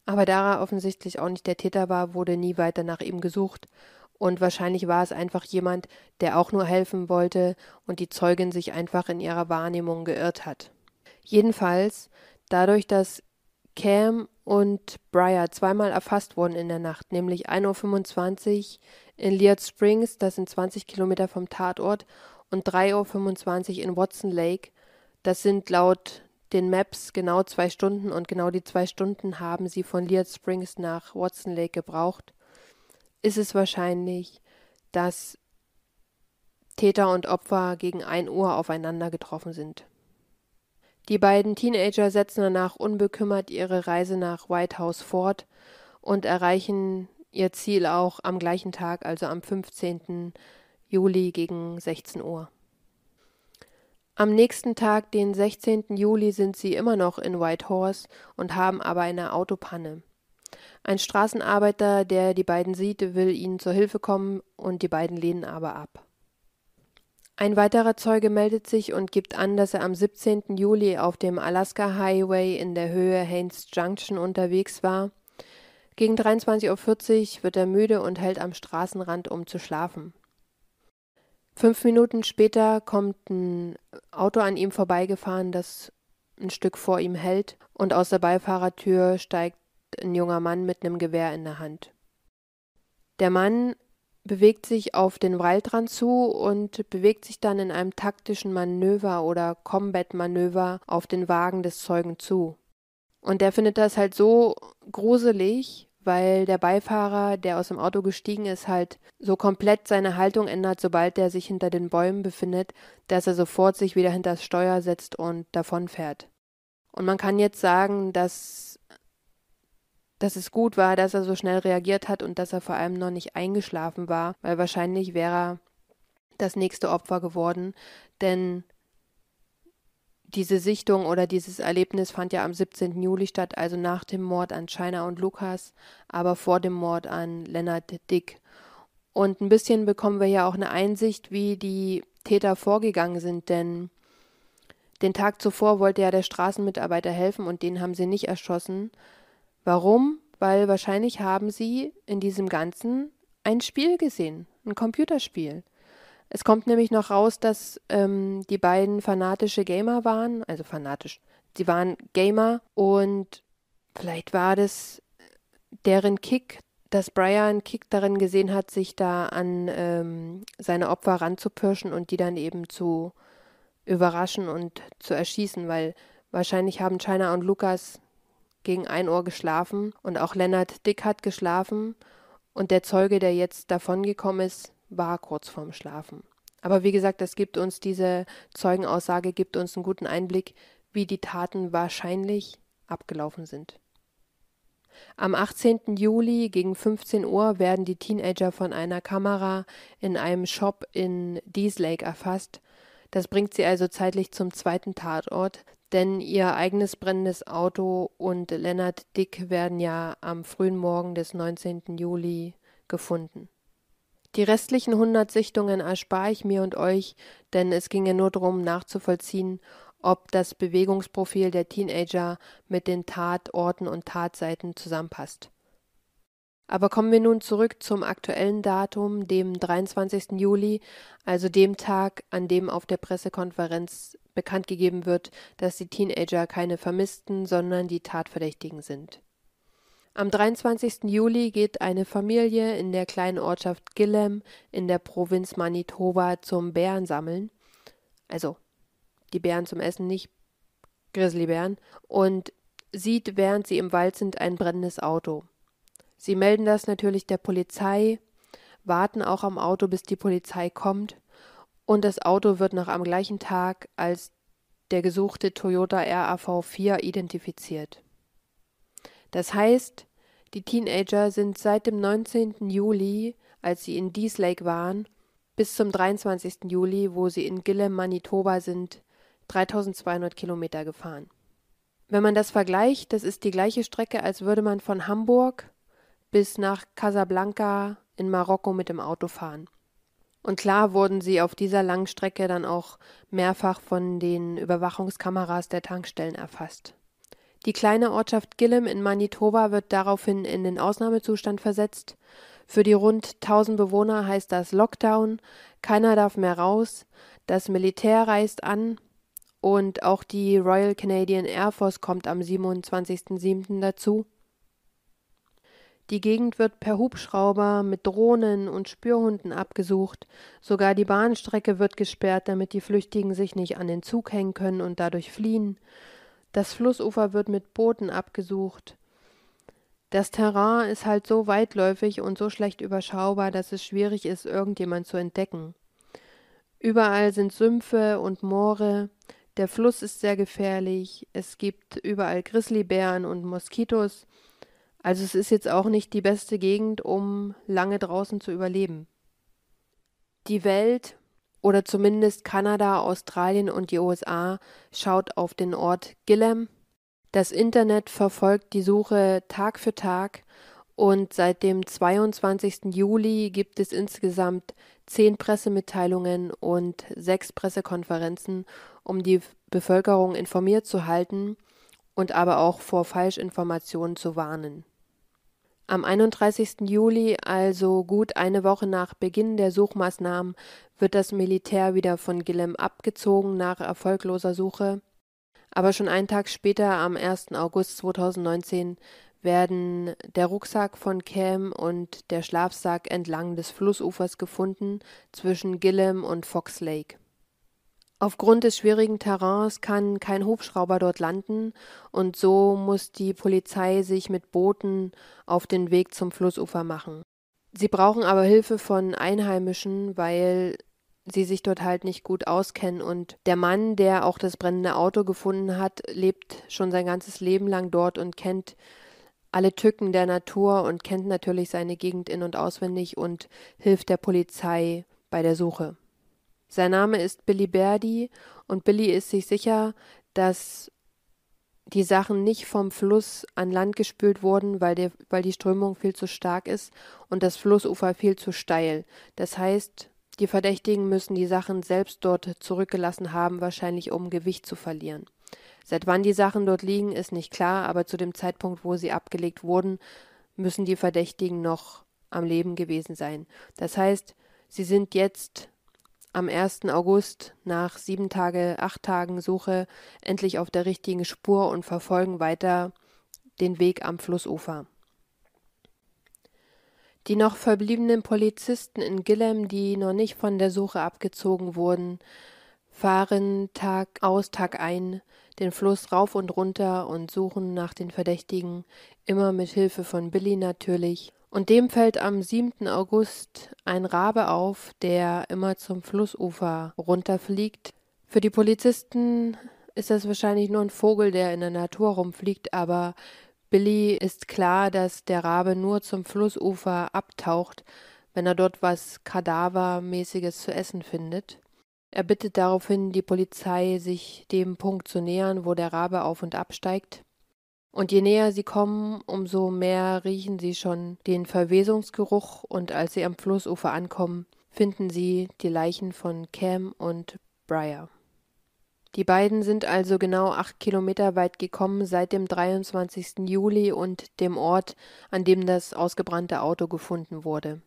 aber da er offensichtlich auch nicht der Täter war, wurde nie weiter nach ihm gesucht. Und wahrscheinlich war es einfach jemand, der auch nur helfen wollte und die Zeugin sich einfach in ihrer Wahrnehmung geirrt hat. Jedenfalls, dadurch, dass Kam und Bryer zweimal erfasst wurden in der Nacht, nämlich 1.25 Uhr in Liard Springs, das sind 20 Kilometer vom Tatort, und 3.25 Uhr in Watson Lake, das sind laut den Maps genau 2 Stunden und genau die 2 Stunden haben sie von Liard Springs nach Watson Lake gebraucht, ist es wahrscheinlich, dass Täter und Opfer gegen 1 Uhr aufeinander getroffen sind. Die beiden Teenager setzen danach unbekümmert ihre Reise nach Whitehorse fort und erreichen ihr Ziel auch am gleichen Tag, also am 15. Juli gegen 16 Uhr. Am nächsten Tag, den 16. Juli, sind sie immer noch in Whitehorse und haben aber eine Autopanne. Ein Straßenarbeiter, der die beiden sieht, will ihnen zur Hilfe kommen und die beiden lehnen aber ab. Ein weiterer Zeuge meldet sich und gibt an, dass er am 17. Juli auf dem Alaska Highway in der Höhe Haines Junction unterwegs war. Gegen 23:40 Uhr wird er müde und hält am Straßenrand, um zu schlafen. 5 Minuten später kommt ein Auto an ihm vorbeigefahren, das ein Stück vor ihm hält, und aus der Beifahrertür steigt ein junger Mann mit einem Gewehr in der Hand. Der Mann bewegt sich auf den Waldrand zu und bewegt sich dann in einem taktischen Manöver oder Combat-Manöver auf den Wagen des Zeugen zu. Und der findet das halt so gruselig, weil der Beifahrer, der aus dem Auto gestiegen ist, halt so komplett seine Haltung ändert, sobald er sich hinter den Bäumen befindet, dass er sofort sich wieder hinter das Steuer setzt und davonfährt. Und man kann jetzt sagen, dass es gut war, dass er so schnell reagiert hat und dass er vor allem noch nicht eingeschlafen war, weil wahrscheinlich wäre er das nächste Opfer geworden, denn diese Sichtung oder dieses Erlebnis fand ja am 17. Juli statt, also nach dem Mord an Chynna und Lucas, aber vor dem Mord an Leonard Dyck. Und ein bisschen bekommen wir ja auch eine Einsicht, wie die Täter vorgegangen sind, denn den Tag zuvor wollte ja der Straßenmitarbeiter helfen und den haben sie nicht erschossen. Warum? Weil wahrscheinlich haben sie in diesem Ganzen ein Spiel gesehen, ein Computerspiel. Es kommt nämlich noch raus, dass die beiden fanatische Gamer waren, also fanatisch, sie waren Gamer und vielleicht war das deren Kick, dass Bryer einen Kick darin gesehen hat, sich da an seine Opfer ranzupirschen und die dann eben zu überraschen und zu erschießen, weil wahrscheinlich haben Chynna und Lucas gegen 1 Uhr geschlafen und auch Leonard Dyck hat geschlafen und der Zeuge, der jetzt davongekommen ist, war kurz vorm Schlafen. Aber wie gesagt, diese Zeugenaussage gibt uns einen guten Einblick, wie die Taten wahrscheinlich abgelaufen sind. Am 18. Juli gegen 15 Uhr werden die Teenager von einer Kamera in einem Shop in Dease Lake erfasst. Das bringt sie also zeitlich zum zweiten Tatort, denn ihr eigenes brennendes Auto und Leonard Dyck werden ja am frühen Morgen des 19. Juli gefunden. Die restlichen 100 Sichtungen erspare ich mir und euch, denn es ging ja nur darum, nachzuvollziehen, ob das Bewegungsprofil der Teenager mit den Tatorten und Tatseiten zusammenpasst. Aber kommen wir nun zurück zum aktuellen Datum, dem 23. Juli, also dem Tag, an dem auf der Pressekonferenz bekannt gegeben wird, dass die Teenager keine Vermissten, sondern die Tatverdächtigen sind. Am 23. Juli geht eine Familie in der kleinen Ortschaft Gillam in der Provinz Manitoba zum Bärensammeln. Also die Bären zum Essen, nicht Grizzlybären. Und sieht, während sie im Wald sind, ein brennendes Auto. Sie melden das natürlich der Polizei, warten auch am Auto, bis die Polizei kommt. Und das Auto wird noch am gleichen Tag als der gesuchte Toyota RAV4 identifiziert. Das heißt, die Teenager sind seit dem 19. Juli, als sie in Dease Lake waren, bis zum 23. Juli, wo sie in Gillam, Manitoba sind, 3200 Kilometer gefahren. Wenn man das vergleicht, das ist die gleiche Strecke, als würde man von Hamburg bis nach Casablanca in Marokko mit dem Auto fahren. Und klar wurden sie auf dieser langen Strecke dann auch mehrfach von den Überwachungskameras der Tankstellen erfasst. Die kleine Ortschaft Gillam in Manitoba wird daraufhin in den Ausnahmezustand versetzt. Für die rund 1000 Bewohner heißt das Lockdown, keiner darf mehr raus, das Militär reist an und auch die Royal Canadian Air Force kommt am 27.07. dazu. Die Gegend wird per Hubschrauber mit Drohnen und Spürhunden abgesucht, sogar die Bahnstrecke wird gesperrt, damit die Flüchtigen sich nicht an den Zug hängen können und dadurch fliehen. Das Flussufer wird mit Booten abgesucht. Das Terrain ist halt so weitläufig und so schlecht überschaubar, dass es schwierig ist, irgendjemand zu entdecken. Überall sind Sümpfe und Moore, der Fluss ist sehr gefährlich, es gibt überall Grizzlybären und Moskitos, also es ist jetzt auch nicht die beste Gegend, um lange draußen zu überleben. Die Welt, oder zumindest Kanada, Australien und die USA, schaut auf den Ort Gillam. Das Internet verfolgt die Suche Tag für Tag und seit dem 22. Juli gibt es insgesamt 10 Pressemitteilungen und 6 Pressekonferenzen, um die Bevölkerung informiert zu halten und aber auch vor Falschinformationen zu warnen. Am 31. Juli, also gut eine Woche nach Beginn der Suchmaßnahmen, wird das Militär wieder von Gillam abgezogen nach erfolgloser Suche. Aber schon einen Tag später, am 1. August 2019, werden der Rucksack von Kam und der Schlafsack entlang des Flussufers gefunden, zwischen Gillam und Fox Lake. Aufgrund des schwierigen Terrains kann kein Hubschrauber dort landen und so muss die Polizei sich mit Booten auf den Weg zum Flussufer machen. Sie brauchen aber Hilfe von Einheimischen, weil sie sich dort halt nicht gut auskennen und der Mann, der auch das brennende Auto gefunden hat, lebt schon sein ganzes Leben lang dort und kennt alle Tücken der Natur und kennt natürlich seine Gegend in- und auswendig und hilft der Polizei bei der Suche. Sein Name ist Billy Berdy und Billy ist sich sicher, dass die Sachen nicht vom Fluss an Land gespült wurden, weil die Strömung viel zu stark ist und das Flussufer viel zu steil. Das heißt, die Verdächtigen müssen die Sachen selbst dort zurückgelassen haben, wahrscheinlich um Gewicht zu verlieren. Seit wann die Sachen dort liegen, ist nicht klar, aber zu dem Zeitpunkt, wo sie abgelegt wurden, müssen die Verdächtigen noch am Leben gewesen sein. Das heißt, sie sind jetzt am 1. August nach 8 Tagen Suche endlich auf der richtigen Spur und verfolgen weiter den Weg am Flussufer. Die noch verbliebenen Polizisten in Gillam, die noch nicht von der Suche abgezogen wurden, fahren Tag aus, Tag ein den Fluss rauf und runter und suchen nach den Verdächtigen, immer mit Hilfe von Billy natürlich. Und dem fällt am 7. August ein Rabe auf, der immer zum Flussufer runterfliegt. Für die Polizisten ist das wahrscheinlich nur ein Vogel, der in der Natur rumfliegt, aber Billy ist klar, dass der Rabe nur zum Flussufer abtaucht, wenn er dort was Kadavermäßiges zu essen findet. Er bittet daraufhin die Polizei, sich dem Punkt zu nähern, wo der Rabe auf und absteigt. Und je näher sie kommen, umso mehr riechen sie schon den Verwesungsgeruch und als sie am Flussufer ankommen, finden sie die Leichen von Kam und Bryer. Die beiden sind also genau 8 Kilometer weit gekommen seit dem 23. Juli und dem Ort, an dem das ausgebrannte Auto gefunden wurde.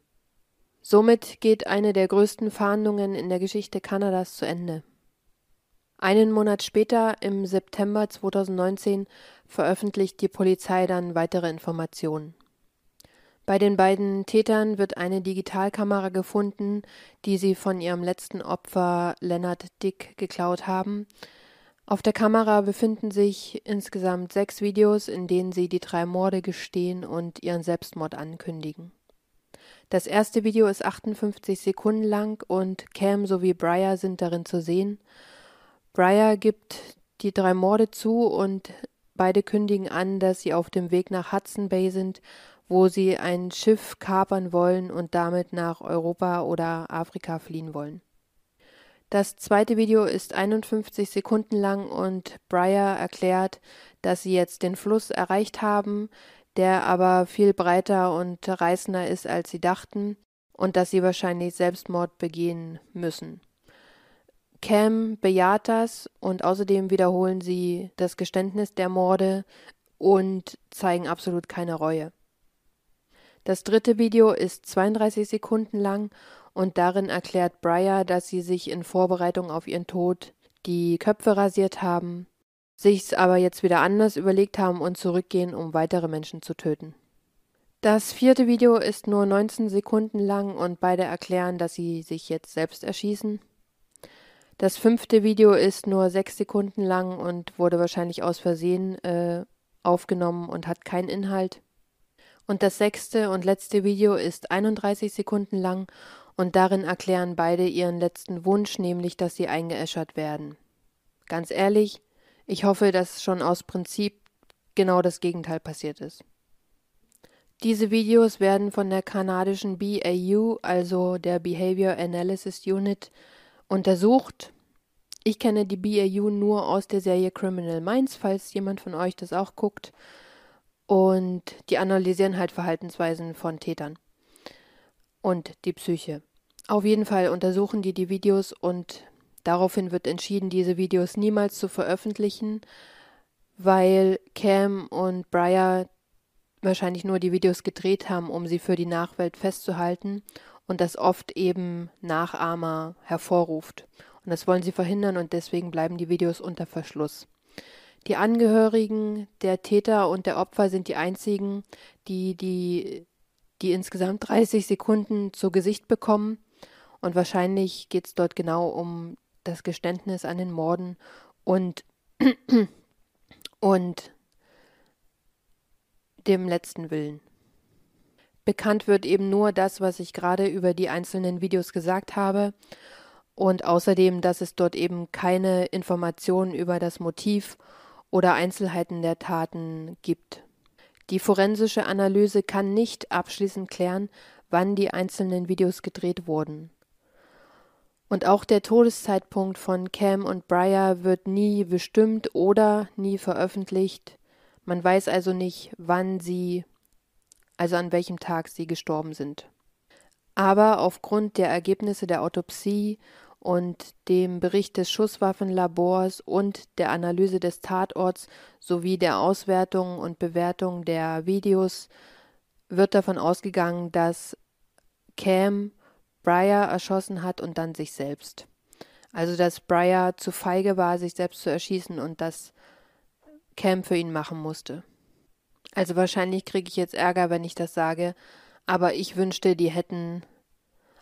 Somit geht eine der größten Fahndungen in der Geschichte Kanadas zu Ende. Einen Monat später, im September 2019, veröffentlicht die Polizei dann weitere Informationen. Bei den beiden Tätern wird eine Digitalkamera gefunden, die sie von ihrem letzten Opfer Leonard Dyck geklaut haben. Auf der Kamera befinden sich insgesamt 6 Videos, in denen sie die 3 Morde gestehen und ihren Selbstmord ankündigen. Das erste Video ist 58 Sekunden lang und Kam sowie Bryer sind darin zu sehen. Bryer gibt die 3 Morde zu und beide kündigen an, dass sie auf dem Weg nach Hudson Bay sind, wo sie ein Schiff kapern wollen und damit nach Europa oder Afrika fliehen wollen. Das zweite Video ist 51 Sekunden lang und Bryer erklärt, dass sie jetzt den Fluss erreicht haben, der aber viel breiter und reißender ist, als sie dachten und dass sie wahrscheinlich Selbstmord begehen müssen. Kam bejaht das und außerdem wiederholen sie das Geständnis der Morde und zeigen absolut keine Reue. Das dritte Video ist 32 Sekunden lang und darin erklärt Bryer, dass sie sich in Vorbereitung auf ihren Tod die Köpfe rasiert haben, sich's aber jetzt wieder anders überlegt haben und zurückgehen, um weitere Menschen zu töten. Das vierte Video ist nur 19 Sekunden lang und beide erklären, dass sie sich jetzt selbst erschießen. Das 5. Video ist nur 6 Sekunden lang und wurde wahrscheinlich aus Versehen aufgenommen und hat keinen Inhalt. Und das 6. und letzte Video ist 31 Sekunden lang und darin erklären beide ihren letzten Wunsch, nämlich, dass sie eingeäschert werden. Ganz ehrlich, ich hoffe, dass schon aus Prinzip genau das Gegenteil passiert ist. Diese Videos werden von der kanadischen BAU, also der Behavior Analysis Unit, untersucht. Ich kenne die BAU nur aus der Serie Criminal Minds, falls jemand von euch das auch guckt. Und die analysieren halt Verhaltensweisen von Tätern und die Psyche. Auf jeden Fall untersuchen die die Videos und daraufhin wird entschieden, diese Videos niemals zu veröffentlichen, weil Kam und Bryer wahrscheinlich nur die Videos gedreht haben, um sie für die Nachwelt festzuhalten und das oft eben Nachahmer hervorruft. Und das wollen sie verhindern und deswegen bleiben die Videos unter Verschluss. Die Angehörigen der Täter und der Opfer sind die einzigen, die insgesamt 30 Sekunden zu Gesicht bekommen. Und wahrscheinlich geht es dort genau um das Geständnis an den Morden und dem letzten Willen. Bekannt wird eben nur das, was ich gerade über die einzelnen Videos gesagt habe. Und außerdem, dass es dort eben keine Informationen über das Motiv oder Einzelheiten der Taten gibt. Die forensische Analyse kann nicht abschließend klären, wann die einzelnen Videos gedreht wurden. Und auch der Todeszeitpunkt von Kam und Bryer wird nie bestimmt oder nie veröffentlicht. Man weiß also nicht, wann sie, also an welchem Tag sie gestorben sind. Aber aufgrund der Ergebnisse der Autopsie und dem Bericht des Schusswaffenlabors und der Analyse des Tatorts sowie der Auswertung und Bewertung der Videos wird davon ausgegangen, dass Kam Bryer erschossen hat und dann sich selbst. Also dass Bryer zu feige war, sich selbst zu erschießen und dass Kam für ihn machen musste. Also wahrscheinlich kriege ich jetzt Ärger, wenn ich das sage, aber ich wünschte, die hätten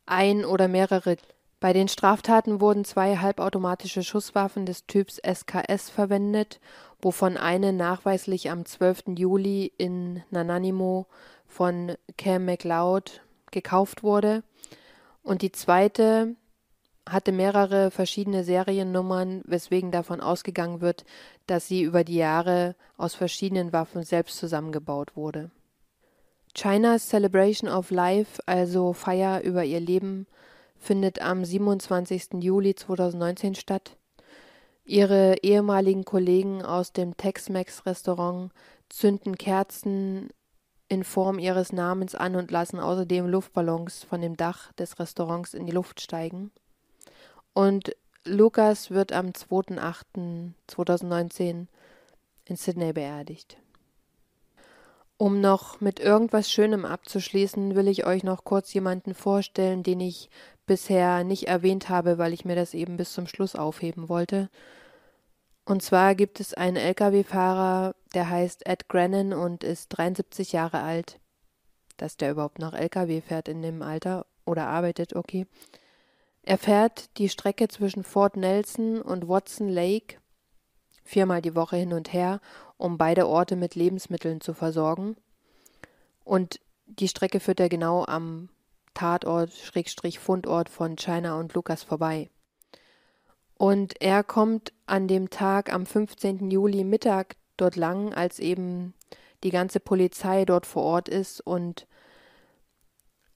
ein oder mehrere. Bei den Straftaten wurden 2 halbautomatische Schusswaffen des Typs SKS verwendet, wovon eine nachweislich am 12. Juli in Nanaimo von Kam McLeod gekauft wurde und die zweite hatte mehrere verschiedene Seriennummern, weswegen davon ausgegangen wird, dass sie über die Jahre aus verschiedenen Waffen selbst zusammengebaut wurde. Chynnas Celebration of Life, also Feier über ihr Leben, findet am 27. Juli 2019 statt. Ihre ehemaligen Kollegen aus dem Tex-Mex-Restaurant zünden Kerzen in Form ihres Namens an und lassen außerdem Luftballons von dem Dach des Restaurants in die Luft steigen. Und Lucas wird am 2.8.2019 in Sydney beerdigt. Um noch mit irgendwas Schönem abzuschließen, will ich euch noch kurz jemanden vorstellen, den ich bisher nicht erwähnt habe, weil ich mir das eben bis zum Schluss aufheben wollte. Und zwar gibt es einen LKW-Fahrer, der heißt Ed Grenon und ist 73 Jahre alt. Dass der überhaupt noch LKW fährt in dem Alter oder arbeitet, okay. Er fährt die Strecke zwischen Fort Nelson und Watson Lake 4-mal die Woche hin und her, um beide Orte mit Lebensmitteln zu versorgen. Und die Strecke führt er genau am Tatort/Fundort von Chynna und Lucas vorbei. Und er kommt an dem Tag am 15. Juli Mittag dort lang, als eben die ganze Polizei dort vor Ort ist und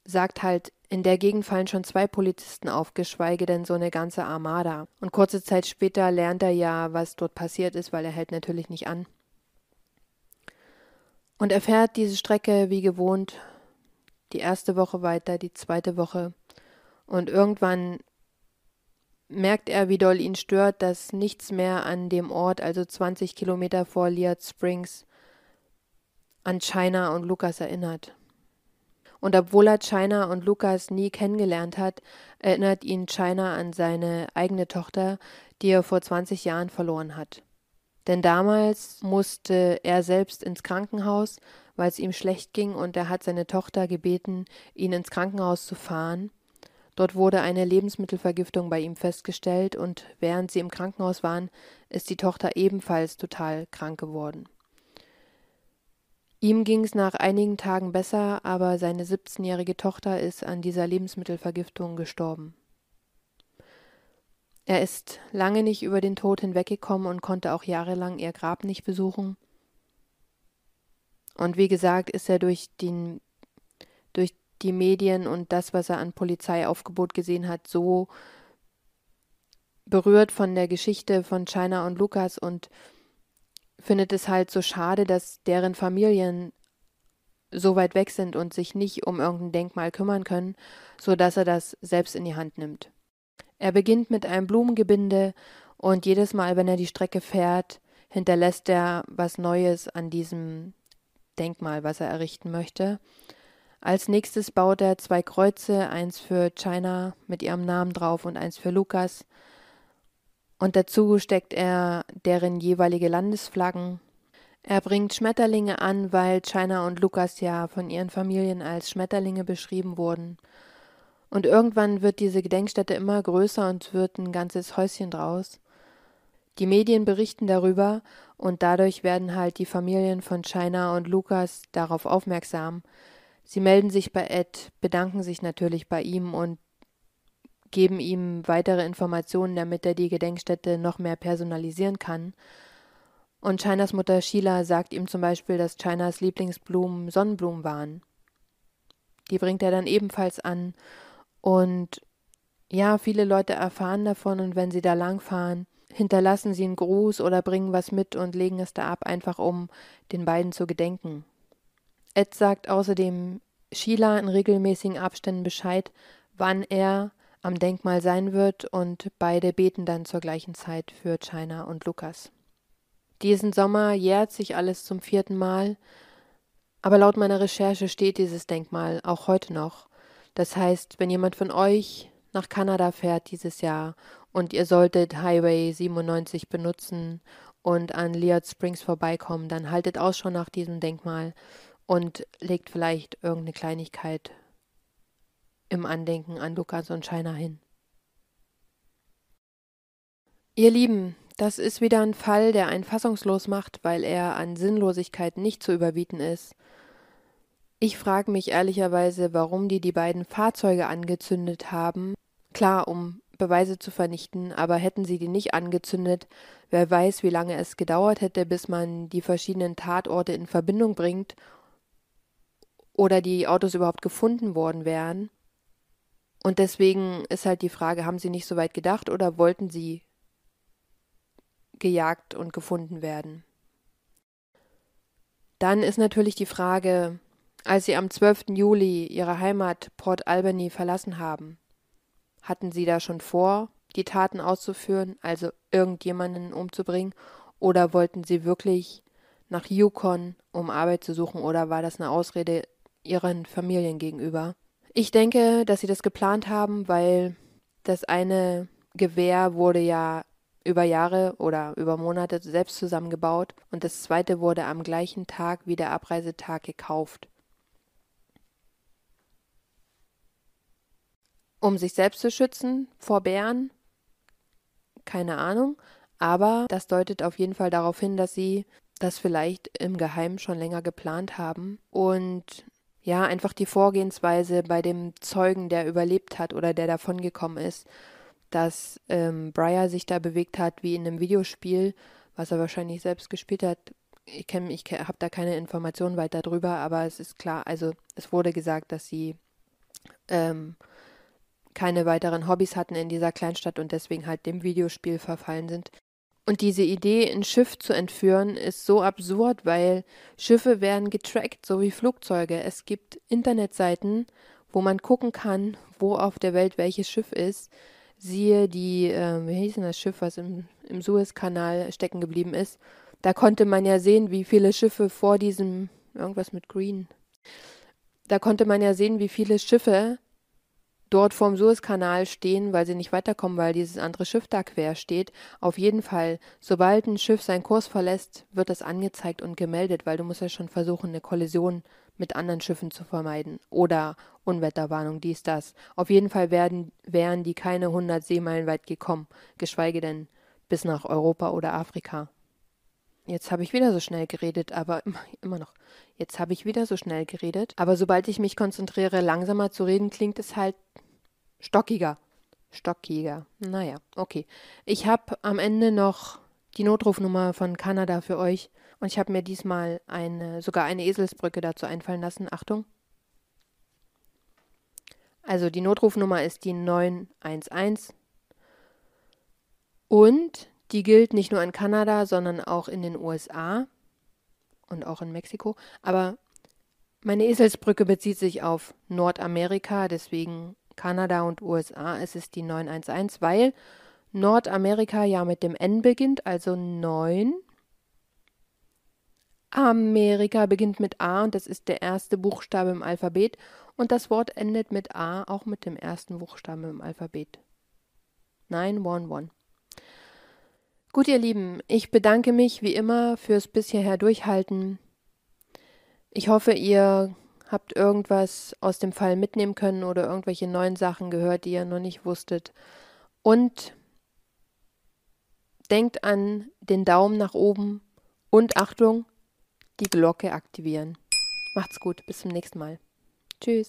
sagt halt, in der Gegend fallen schon 2 Polizisten auf, geschweige denn so eine ganze Armada. Und kurze Zeit später lernt er ja, was dort passiert ist, weil er hält natürlich nicht an. Und er fährt diese Strecke wie gewohnt die erste Woche weiter, die zweite Woche. Und irgendwann merkt er, wie doll ihn stört, dass nichts mehr an dem Ort, also 20 Kilometer vor Liard Springs, an Chynna und Lucas erinnert. Und obwohl er Chynna und Lucas nie kennengelernt hat, erinnert ihn Chynna an seine eigene Tochter, die er vor 20 Jahren verloren hat. Denn damals musste er selbst ins Krankenhaus, weil es ihm schlecht ging, und er hat seine Tochter gebeten, ihn ins Krankenhaus zu fahren. Dort wurde eine Lebensmittelvergiftung bei ihm festgestellt und während sie im Krankenhaus waren, ist die Tochter ebenfalls total krank geworden. Ihm ging es nach einigen Tagen besser, aber seine 17-jährige Tochter ist an dieser Lebensmittelvergiftung gestorben. Er ist lange nicht über den Tod hinweggekommen und konnte auch jahrelang ihr Grab nicht besuchen. Und wie gesagt, ist er durch die Medien und das, was er an Polizeiaufgebot gesehen hat, so berührt von der Geschichte von Chynna und Lucas und findet es halt so schade, dass deren Familien so weit weg sind und sich nicht um irgendein Denkmal kümmern können, sodass er das selbst in die Hand nimmt. Er beginnt mit einem Blumengebinde und jedes Mal, wenn er die Strecke fährt, hinterlässt er was Neues an diesem Denkmal, was er errichten möchte. Als nächstes baut er 2 Kreuze, eins für Chynna mit ihrem Namen drauf und eins für Lucas. Und dazu steckt er deren jeweilige Landesflaggen. Er bringt Schmetterlinge an, weil Chynna und Lucas ja von ihren Familien als Schmetterlinge beschrieben wurden. Und irgendwann wird diese Gedenkstätte immer größer und wird ein ganzes Häuschen draus. Die Medien berichten darüber und dadurch werden halt die Familien von Chynna und Lucas darauf aufmerksam. Sie melden sich bei Ed, bedanken sich natürlich bei ihm und geben ihm weitere Informationen, damit er die Gedenkstätte noch mehr personalisieren kann. Und Chynnas Mutter Sheila sagt ihm zum Beispiel, dass Chynnas Lieblingsblumen Sonnenblumen waren. Die bringt er dann ebenfalls an. Und ja, viele Leute erfahren davon und wenn sie da langfahren, hinterlassen sie einen Gruß oder bringen was mit und legen es da ab, einfach um den beiden zu gedenken. Ed sagt außerdem Sheila in regelmäßigen Abständen Bescheid, wann er am Denkmal sein wird und beide beten dann zur gleichen Zeit für Chynna und Lucas. Diesen Sommer jährt sich alles zum 4. Mal, aber laut meiner Recherche steht dieses Denkmal auch heute noch. Das heißt, wenn jemand von euch nach Kanada fährt dieses Jahr und ihr solltet Highway 97 benutzen und an Liard Springs vorbeikommen, dann haltet Ausschau nach diesem Denkmal und legt vielleicht irgendeine Kleinigkeit im Andenken an Lucas und Chynna hin. Ihr Lieben, das ist wieder ein Fall, der einen fassungslos macht, weil er an Sinnlosigkeit nicht zu überbieten ist. Ich frage mich ehrlicherweise, warum die beiden Fahrzeuge angezündet haben. Klar, um Beweise zu vernichten, aber hätten sie die nicht angezündet, wer weiß, wie lange es gedauert hätte, bis man die verschiedenen Tatorte in Verbindung bringt oder die Autos überhaupt gefunden worden wären. Und deswegen ist halt die Frage, haben sie nicht so weit gedacht oder wollten sie gejagt und gefunden werden? Dann ist natürlich die Frage, als sie am 12. Juli ihre Heimat Port Alberni verlassen haben, hatten sie da schon vor, die Taten auszuführen, also irgendjemanden umzubringen, oder wollten sie wirklich nach Yukon, um Arbeit zu suchen, oder war das eine Ausrede ihren Familien gegenüber? Ich denke, dass sie das geplant haben, weil das eine Gewehr wurde ja über Jahre oder über Monate selbst zusammengebaut und das zweite wurde am gleichen Tag wie der Abreisetag gekauft. Um sich selbst zu schützen vor Bären? Keine Ahnung, aber das deutet auf jeden Fall darauf hin, dass sie das vielleicht im Geheimen schon länger geplant haben und ja, einfach die Vorgehensweise bei dem Zeugen, der überlebt hat oder der davongekommen ist, dass Bryer sich da bewegt hat wie in einem Videospiel, was er wahrscheinlich selbst gespielt hat. Ich habe da keine Informationen weiter drüber, aber es ist klar, also es wurde gesagt, dass sie keine weiteren Hobbys hatten in dieser Kleinstadt und deswegen halt dem Videospiel verfallen sind. Und diese Idee, ein Schiff zu entführen, ist so absurd, weil Schiffe werden getrackt, so wie Flugzeuge. Es gibt Internetseiten, wo man gucken kann, wo auf der Welt welches Schiff ist. Siehe die, wie hieß denn das Schiff, was im Suezkanal stecken geblieben ist. Da konnte man ja sehen, wie viele Schiffe vor diesem, irgendwas mit Green, da konnte man ja sehen, wie viele Schiffe dort vorm Suezkanal stehen, weil sie nicht weiterkommen, weil dieses andere Schiff da quer steht. Auf jeden Fall, sobald ein Schiff seinen Kurs verlässt, wird das angezeigt und gemeldet, weil du musst ja schon versuchen, eine Kollision mit anderen Schiffen zu vermeiden. Oder Unwetterwarnung, dies, das. Auf jeden Fall wären die keine 100 Seemeilen weit gekommen, geschweige denn bis nach Europa oder Afrika. Jetzt habe ich wieder so schnell geredet, aber sobald ich mich konzentriere, langsamer zu reden, klingt es halt stockiger. Naja, okay. Ich habe am Ende noch die Notrufnummer von Kanada für euch und ich habe mir diesmal sogar eine Eselsbrücke dazu einfallen lassen. Achtung. Also die Notrufnummer ist die 911 und die gilt nicht nur in Kanada, sondern auch in den USA und auch in Mexiko. Aber meine Eselsbrücke bezieht sich auf Nordamerika, deswegen Kanada und USA. Es ist die 911, weil Nordamerika ja mit dem N beginnt, also 9. Amerika beginnt mit A und das ist der erste Buchstabe im Alphabet. Und das Wort endet mit A, auch mit dem ersten Buchstaben im Alphabet. 911. Gut, ihr Lieben, ich bedanke mich wie immer fürs bisher Durchhalten. Ich hoffe, ihr habt irgendwas aus dem Fall mitnehmen können oder irgendwelche neuen Sachen gehört, die ihr noch nicht wusstet. Und denkt an den Daumen nach oben und Achtung, die Glocke aktivieren. Macht's gut, bis zum nächsten Mal. Tschüss.